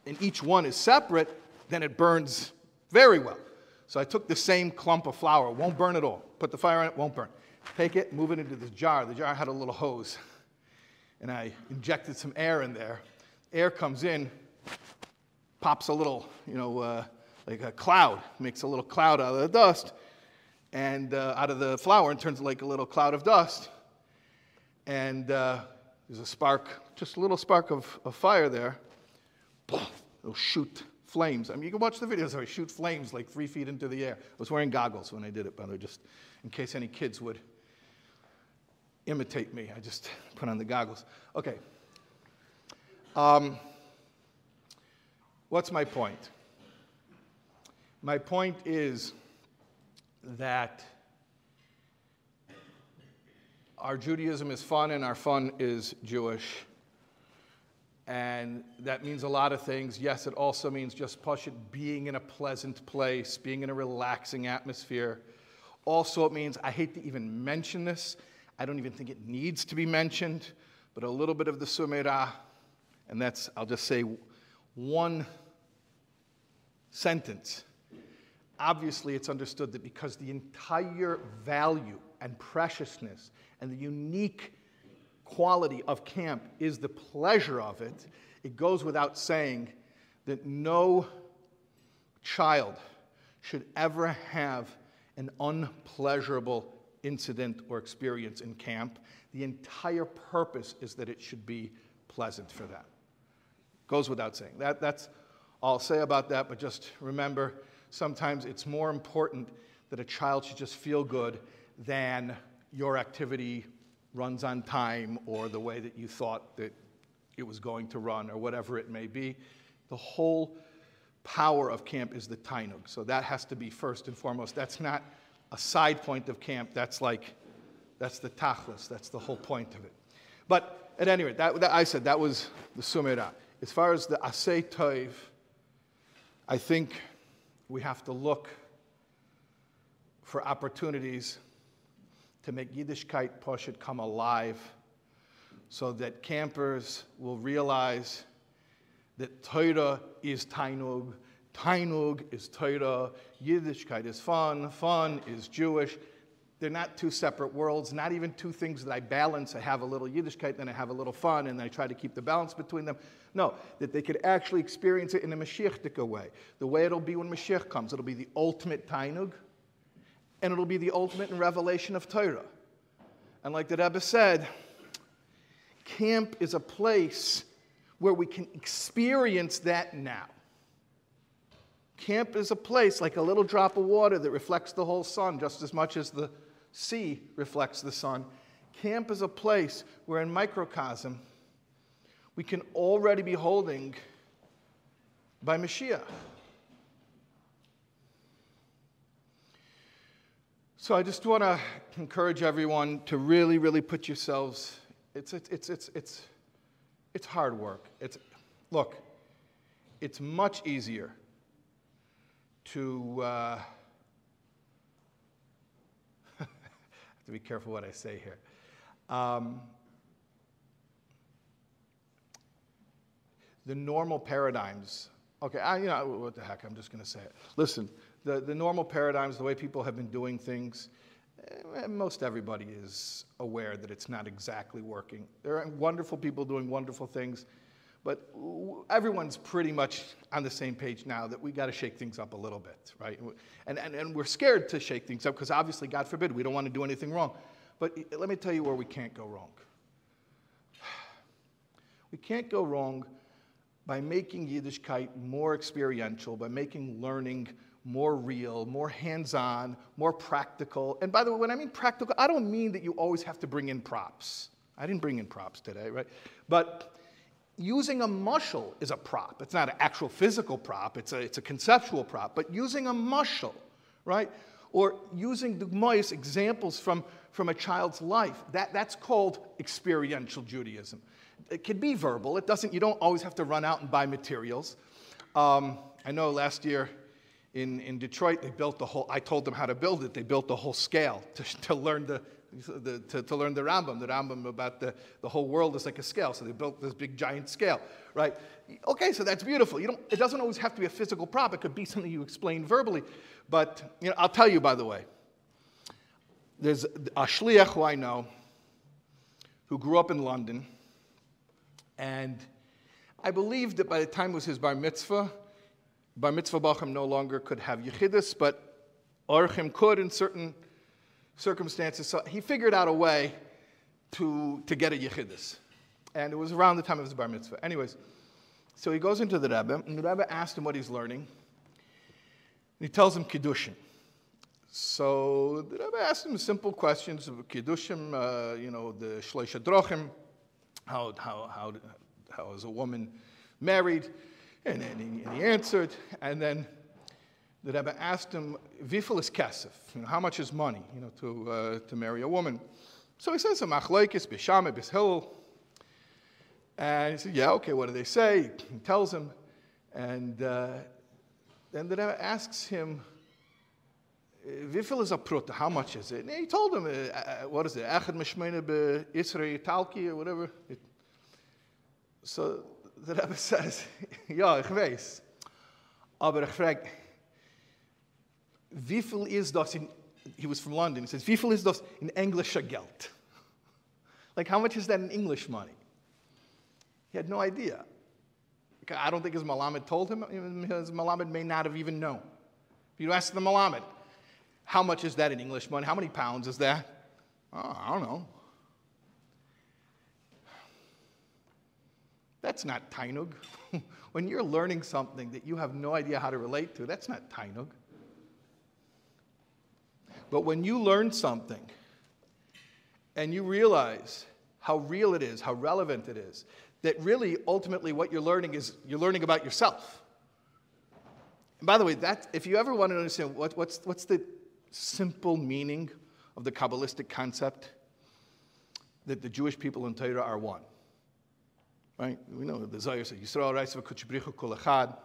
and each one is separate, then it burns very well. So I took the same clump of flour, won't burn at all. Put the fire on it, won't burn. Take it, move it into this jar. The jar had a little hose, and I injected some air in there. Air comes in, pops a little, you know, uh, like a cloud, makes a little cloud out of the dust, and uh, out of the flour, and turns like a little cloud of dust. And uh, there's a spark, just a little spark of, of fire there. It'll shoot flames. I mean, you can watch the videos where I shoot flames like three feet into the air. I was wearing goggles when I did it, by the way, just in case any kids would imitate me. I just put on the goggles. Okay. Um, what's my point? My point is that our Judaism is fun and our fun is Jewish. And that means a lot of things. Yes, it also means just Pashut being in a pleasant place, being in a relaxing atmosphere. Also, it means, I hate to even mention this, I don't even think it needs to be mentioned, but a little bit of the Sumerah, and that's, I'll just say one sentence. Obviously, it's understood that because the entire value and preciousness and the unique quality of camp is the pleasure of it, it goes without saying that no child should ever have an unpleasurable incident or experience in camp. The entire purpose is that it should be pleasant for them. Goes without saying. That, that's all I'll say about that, but just remember, sometimes it's more important that a child should just feel good than your activity runs on time or the way that you thought that it was going to run or whatever it may be. The whole power of camp is the Tainug. So that has to be first and foremost. That's not a side point of camp. That's like, that's the tachlis. That's the whole point of it. But at any rate, that, that I said that was the Sumerah. As far as the Aseh Toiv, I think we have to look for opportunities to make Yiddishkeit Pashut come alive so that campers will realize that Torah is Tainug, Tainug is Torah, Yiddishkeit is fun, fun is Jewish. They're not two separate worlds, not even two things that I balance. I have a little Yiddishkeit, then I have a little fun, and I try to keep the balance between them. No, that they could actually experience it in a Mashiachtika way. The way it'll be when Mashiach comes, it'll be the ultimate Tainug, and it'll be the ultimate in revelation of Torah. And like the Rebbe said, camp is a place where we can experience that now. Camp is a place like a little drop of water that reflects the whole sun just as much as the sea reflects the sun. Camp is a place where in microcosm we can already be holding by Mashiach. So I just want to encourage everyone to really, really put yourselves, it's, it's, it's, it's, it's, it's hard work. It's, look, it's much easier to, uh, I have to be careful what I say here. Um, the normal paradigms, okay, I, you know, what the heck, I'm just going to say it. Listen, the, the normal paradigms, the way people have been doing things, most everybody is aware that it's not exactly working. There are wonderful people doing wonderful things, but everyone's pretty much on the same page now that we got to shake things up a little bit, right? And, and, and we're scared to shake things up because obviously, God forbid, we don't want to do anything wrong. But let me tell you where we can't go wrong. We can't go wrong by making Yiddishkeit more experiential, by making learning more real, more hands-on, more practical. And by the way, when I mean practical, I don't mean that you always have to bring in props. I didn't bring in props today, right? But using a mushel is a prop. It's not an actual physical prop. It's a, it's a conceptual prop. But using a mushel, right? Or using dugmayos, examples from, from a child's life, that, that's called experiential Judaism. It can be verbal. It doesn't, you don't always have to run out and buy materials. Um, I know last year in, in Detroit, they built the whole, I told them how to build it. They built the whole scale to, to learn the, The, to, to learn the Rambam, the Rambam about the, the whole world is like a scale. So they built this big giant scale, right? Okay, so that's beautiful. You don't, it doesn't always have to be a physical prop. It could be something you explain verbally. But you know, I'll tell you, by the way, there's a shliach who I know who grew up in London. And I believe that by the time it was his bar mitzvah, bar mitzvah bachim no longer could have yechidus, but orchim could in certain circumstances, so he figured out a way to, to get a yechidus. And it was around the time of his bar mitzvah. Anyways, so he goes into the Rebbe, and the Rebbe asked him what he's learning. And he tells him Kiddushin. So the Rebbe asked him simple questions of Kiddushim, uh, you know, the Shleisha Drochim, how, how, how, how is a woman married? And, and, he, and he answered, and then the Rebbe asked him, "Vifel is kesef? You know, how much is money? You know, to uh, to marry a woman?" So he says, "Machloikis b'Shamai b'Hillel." And he said, yeah, okay, what do they say? He tells him. And uh, then the Rebbe asks him, how much is it? And he told him, uh, what is it? Or whatever. It, so the Rebbe says, ja, ich weiß. Aber ich frage, wie viel is das in, he was from London, he says, wie viel is das in Englischer Geld? Like, how much is that in English money? He had no idea. I don't think his Malamed told him. His Malamed may not have even known. If you ask the Malamed, how much is that in English money? How many pounds is that? Oh, I don't know. That's not Tainug. When you're learning something that you have no idea how to relate to, that's not Tainug. But when you learn something and you realize how real it is, how relevant it is, that really, ultimately, what you're learning is you're learning about yourself. And by the way, that, if you ever want to understand what, what's, what's the simple meaning of the Kabbalistic concept that the Jewish people in Torah are one, right? We know the Zohar says, Yisrael reis v'kutshibrichu kol echad.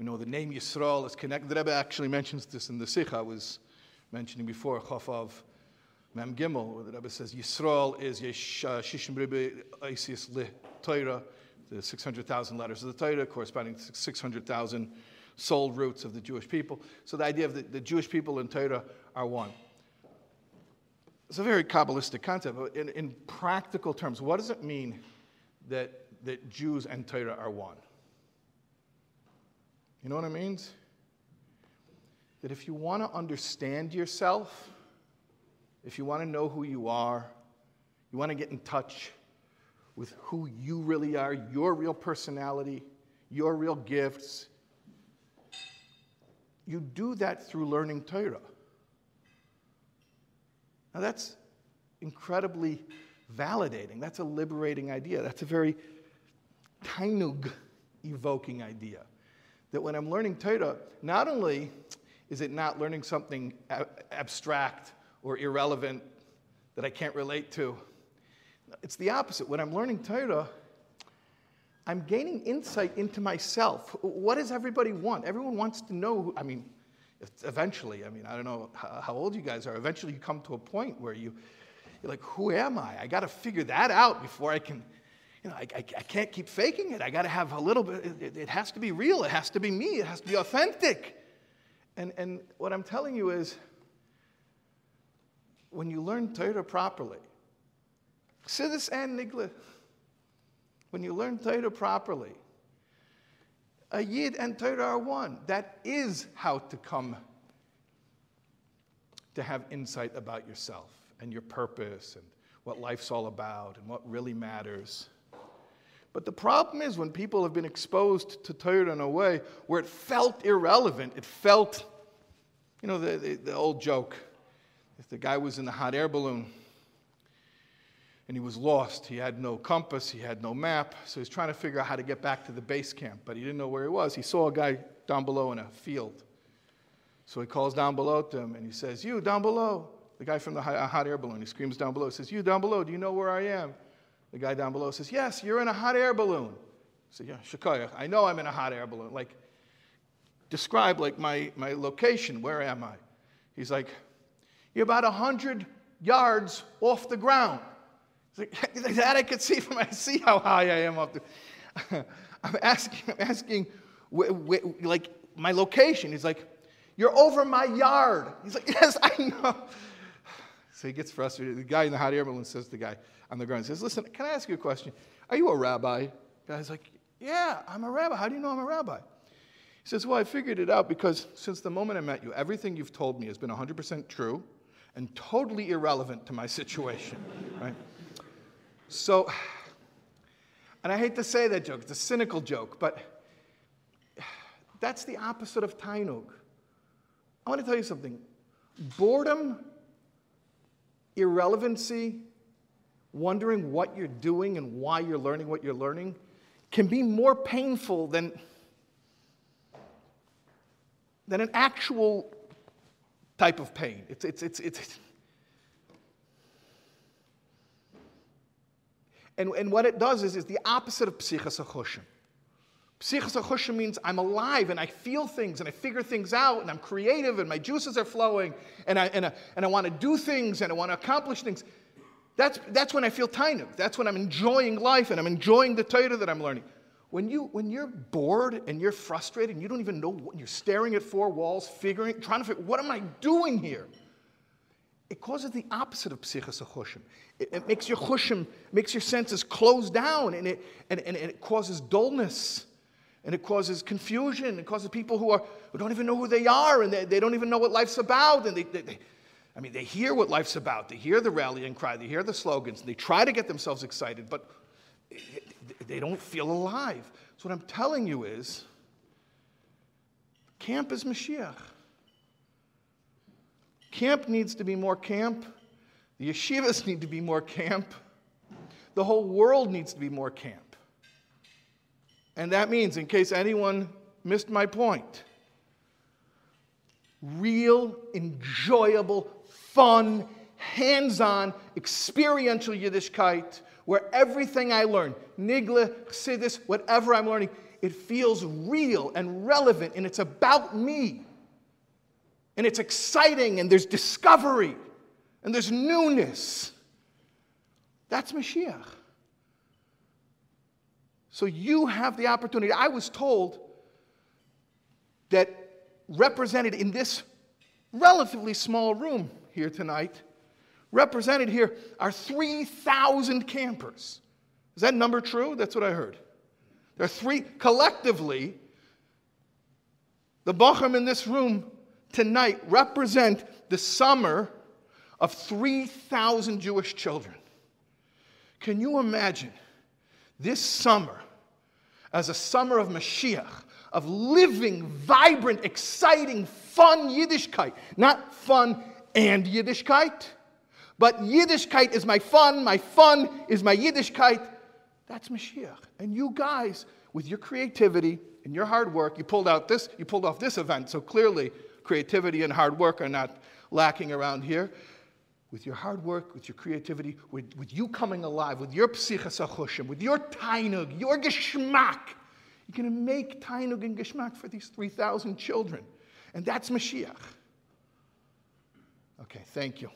We know the name Yisrael is connected. The Rebbe actually mentions this in the sikha I was mentioning before, Chofav Mem Gimel, where the Rebbe says, Yisrael is Yesh Shishim Rebbe Isis Le Torah, the six hundred thousand letters of the Torah, corresponding to six hundred thousand soul roots of the Jewish people. So the idea of the, the Jewish people in Torah are one. It's a very Kabbalistic concept. In, in practical terms, what does it mean that, that Jews and Torah are one? You know what it means? That if you want to understand yourself, if you want to know who you are, you want to get in touch with who you really are, your real personality, your real gifts. You do that through learning Torah. Now that's incredibly validating. That's a liberating idea. That's a very Tainug-evoking idea. That when I'm learning Torah, not only is it not learning something ab- abstract or irrelevant that I can't relate to, it's the opposite. When I'm learning Torah, I'm gaining insight into myself. What does everybody want? Everyone wants to know. Who, I mean, eventually, I mean, I don't know how old you guys are. Eventually, you come to a point where you, you're like, who am I? I got to figure that out before I can, you know, I, I, I can't keep faking it. I got to have a little bit. It, it has to be real. It has to be me. It has to be authentic. And, and what I'm telling you is, when you learn Torah properly, Siddhis and Nigla, when you learn Torah properly, a Yid and Torah are one. That is how to come to have insight about yourself and your purpose and what life's all about and what really matters. But the problem is when people have been exposed to Torah in a way where it felt irrelevant, it felt, you know, the, the, the old joke. If the guy was in the hot air balloon and he was lost, he had no compass, he had no map, so he's trying to figure out how to get back to the base camp, but he didn't know where he was. He saw a guy down below in a field. So he calls down below to him and he says, you, down below. The guy from the hot air balloon, he screams down below, he says, you, down below, do you know where I am? The guy down below says, yes, you're in a hot air balloon. So yeah, Shikoyach, I know I'm in a hot air balloon. Like, describe like my, my location, where am I? He's like, you're about one hundred yards off the ground. Like, that I could see from, I see how high I am up there. I'm asking, I'm asking wh- wh- like, my location. He's like, you're over my yard. He's like, yes, I know. So he gets frustrated. The guy in the hot air balloon says to the guy on the ground, says, listen, can I ask you a question? Are you a rabbi? The guy's like, yeah, I'm a rabbi. How do you know I'm a rabbi? He says, well, I figured it out because since the moment I met you, everything you've told me has been one hundred percent true and totally irrelevant to my situation, right? So, and I hate to say that joke, it's a cynical joke, but that's the opposite of Tainug. I want to tell you something. Boredom, irrelevancy, wondering what you're doing and why you're learning what you're learning can be more painful than, than an actual type of pain. It's, it's, it's, it's, And, and what it does is, is the opposite of psichas hachushim. Psichas hachushim means I'm alive and I feel things and I figure things out and I'm creative and my juices are flowing and I, and I, and I want to do things and I want to accomplish things. That's, that's when I feel tainug. That's when I'm enjoying life and I'm enjoying the Torah that I'm learning. When, you, when you're bored and you're frustrated and you don't even know what, you're staring at four walls, figuring, trying to figure, what am I doing here? It causes the opposite of psichas hachushim. It, it makes your chushim, makes your senses close down, and it, and, and, and it causes dullness, and it causes confusion, it causes people who, are, who don't even know who they are, and they, they don't even know what life's about, and they... they, they I mean, they hear what life's about. They hear the rallying cry. They hear the slogans. They try to get themselves excited, but they don't feel alive. So what I'm telling you is, camp is Mashiach. Camp needs to be more camp. The yeshivas need to be more camp. The whole world needs to be more camp. And that means, in case anyone missed my point, real, enjoyable, fun, hands-on, experiential Yiddishkeit, where everything I learn, Nigle, Chassidus, whatever I'm learning, it feels real and relevant, and it's about me. And it's exciting, and there's discovery, and there's newness. That's Mashiach. So you have the opportunity. I was told that represented in this relatively small room here tonight, represented here are three thousand campers. Is that number true? That's what I heard. There are three, collectively, the Bochum in this room tonight represent the summer of three thousand Jewish children. Can you imagine this summer as a summer of Mashiach, of living, vibrant, exciting, fun Yiddishkeit? Not fun and Yiddishkeit, but Yiddishkeit is my fun, my fun is my Yiddishkeit. That's Mashiach. And you guys, with your creativity and your hard work, you pulled out this, you pulled off this event, so clearly creativity and hard work are not lacking around here. With your hard work, with your creativity, with, with you coming alive, with your psichas hachushim, with your tainug, your geschmack, you're going to make Tainug and Geschmack for these three thousand children. And that's Mashiach. Okay, thank you.